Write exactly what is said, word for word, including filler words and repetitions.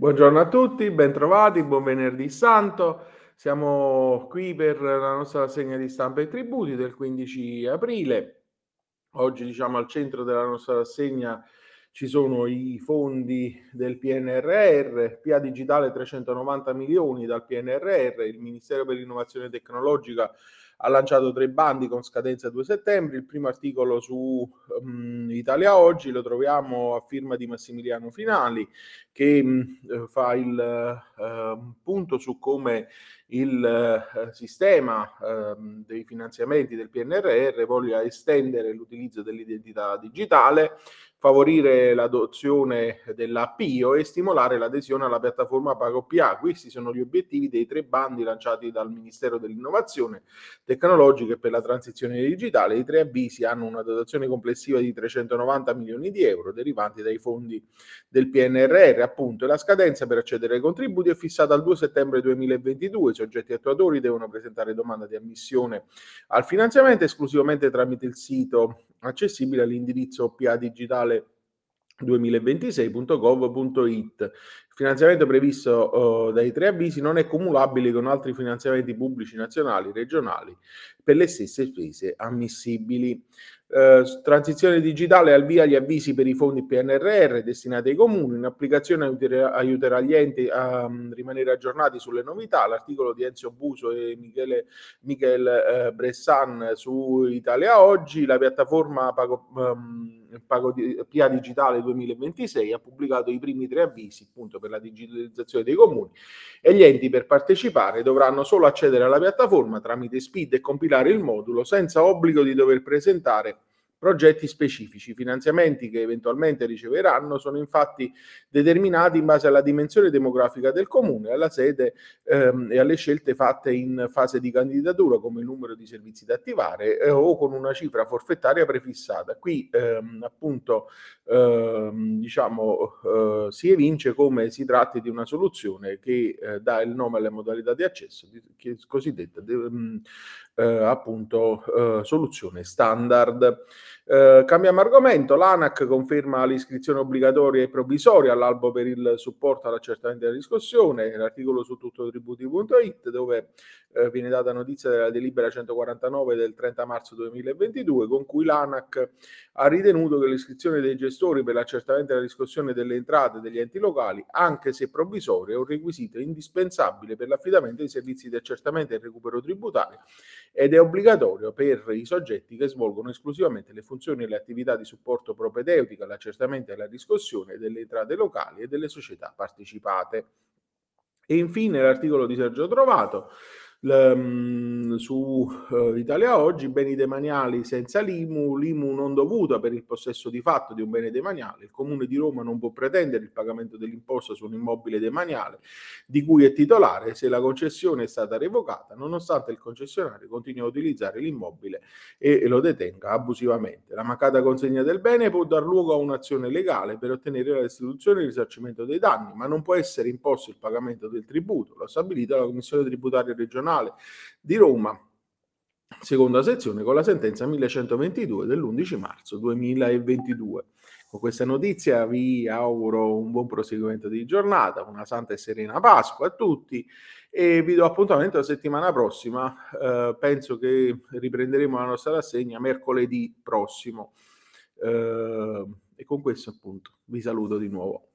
Buongiorno a tutti, bentrovati, buon venerdì santo. Siamo qui per la nostra rassegna di stampa e tributi del quindici aprile. Oggi, diciamo, al centro della nostra rassegna ci sono i fondi del P N R R, P A digitale trecentonovanta milioni dal P N R R. Il Ministero per l'Innovazione Tecnologica ha lanciato tre bandi con scadenza due settembre. Il primo articolo su um, Italia Oggi lo troviamo a firma di Massimiliano Finali, che mh, fa il uh, punto su come il uh, sistema uh, dei finanziamenti del P N R R voglia estendere l'utilizzo dell'identità digitale, favorire l'adozione della P I O e stimolare l'adesione alla piattaforma PagoPA. Questi sono gli obiettivi dei tre bandi lanciati dal Ministero dell'Innovazione Tecnologica e per la Transizione Digitale. I tre avvisi hanno una dotazione complessiva di trecentonovanta milioni di euro derivanti dai fondi del P N R R, appunto, e la scadenza per accedere ai contributi è fissata al due settembre duemilaventidue. I soggetti attuatori devono presentare domanda di ammissione al finanziamento esclusivamente tramite il sito accessibile all'indirizzo P A digitale duemilaventisei punto gov punto it. Il finanziamento previsto uh, dai tre avvisi non è cumulabile con altri finanziamenti pubblici nazionali, regionali, per le stesse spese ammissibili. Uh, transizione digitale al via gli avvisi per i fondi P N R R destinati ai comuni. Un'applicazione aiuterà, aiuterà gli enti a um, rimanere aggiornati sulle novità. L'articolo di Enzio Buso e Michele, Michele uh, Bressan su Italia Oggi. La piattaforma Pago, um, P A digitale duemilaventisei ha pubblicato i primi tre avvisi, appunto, per la digitalizzazione dei comuni, e gli enti per partecipare dovranno solo accedere alla piattaforma tramite S P I D e compilare il modulo senza obbligo di dover presentare progetti specifici. I finanziamenti che eventualmente riceveranno sono infatti determinati in base alla dimensione demografica del comune, alla sede ehm, e alle scelte fatte in fase di candidatura, come il numero di servizi da attivare eh, o con una cifra forfettaria prefissata. Qui ehm, appunto ehm, diciamo eh, si evince come si tratti di una soluzione che eh, dà il nome alle modalità di accesso, di, che cosiddetta de, eh, appunto eh, soluzione standard. Uh, cambiamo argomento. L'ANAC conferma l'iscrizione obbligatoria e provvisoria all'albo per il supporto all'accertamento della riscossione. L'articolo su tuttotributi punto it, dove uh, viene data notizia della delibera centoquarantanove del trenta marzo duemilaventidue, con cui l'ANAC ha ritenuto che l'iscrizione dei gestori per l'accertamento della riscossione delle entrate degli enti locali, anche se provvisoria, è un requisito indispensabile per l'affidamento dei servizi di accertamento e recupero tributario ed è obbligatorio per i soggetti che svolgono esclusivamente le funzioni e le attività di supporto propedeutico all'accertamento e alla riscossione delle entrate locali e delle società partecipate. E infine l'articolo di Sergio Trovato su uh, Italia Oggi: beni demaniali senza l'I M U, l'I M U non dovuta per il possesso di fatto di un bene demaniale. Il Comune di Roma non può pretendere il pagamento dell'imposta su un immobile demaniale di cui è titolare se la concessione è stata revocata, nonostante il concessionario continui a utilizzare l'immobile e lo detenga abusivamente. La mancata consegna del bene può dar luogo a un'azione legale per ottenere la restituzione e il risarcimento dei danni, ma non può essere imposto il pagamento del tributo. Lo ha stabilito la Commissione tributaria regionale di Roma, seconda sezione, con la sentenza millecentoventidue dell'undici marzo duemilaventidue. Con questa notizia vi auguro un buon proseguimento di giornata, una santa e serena Pasqua a tutti e vi do appuntamento la settimana prossima. Eh, penso che riprenderemo la nostra rassegna mercoledì prossimo eh, e con questo, appunto, vi saluto di nuovo.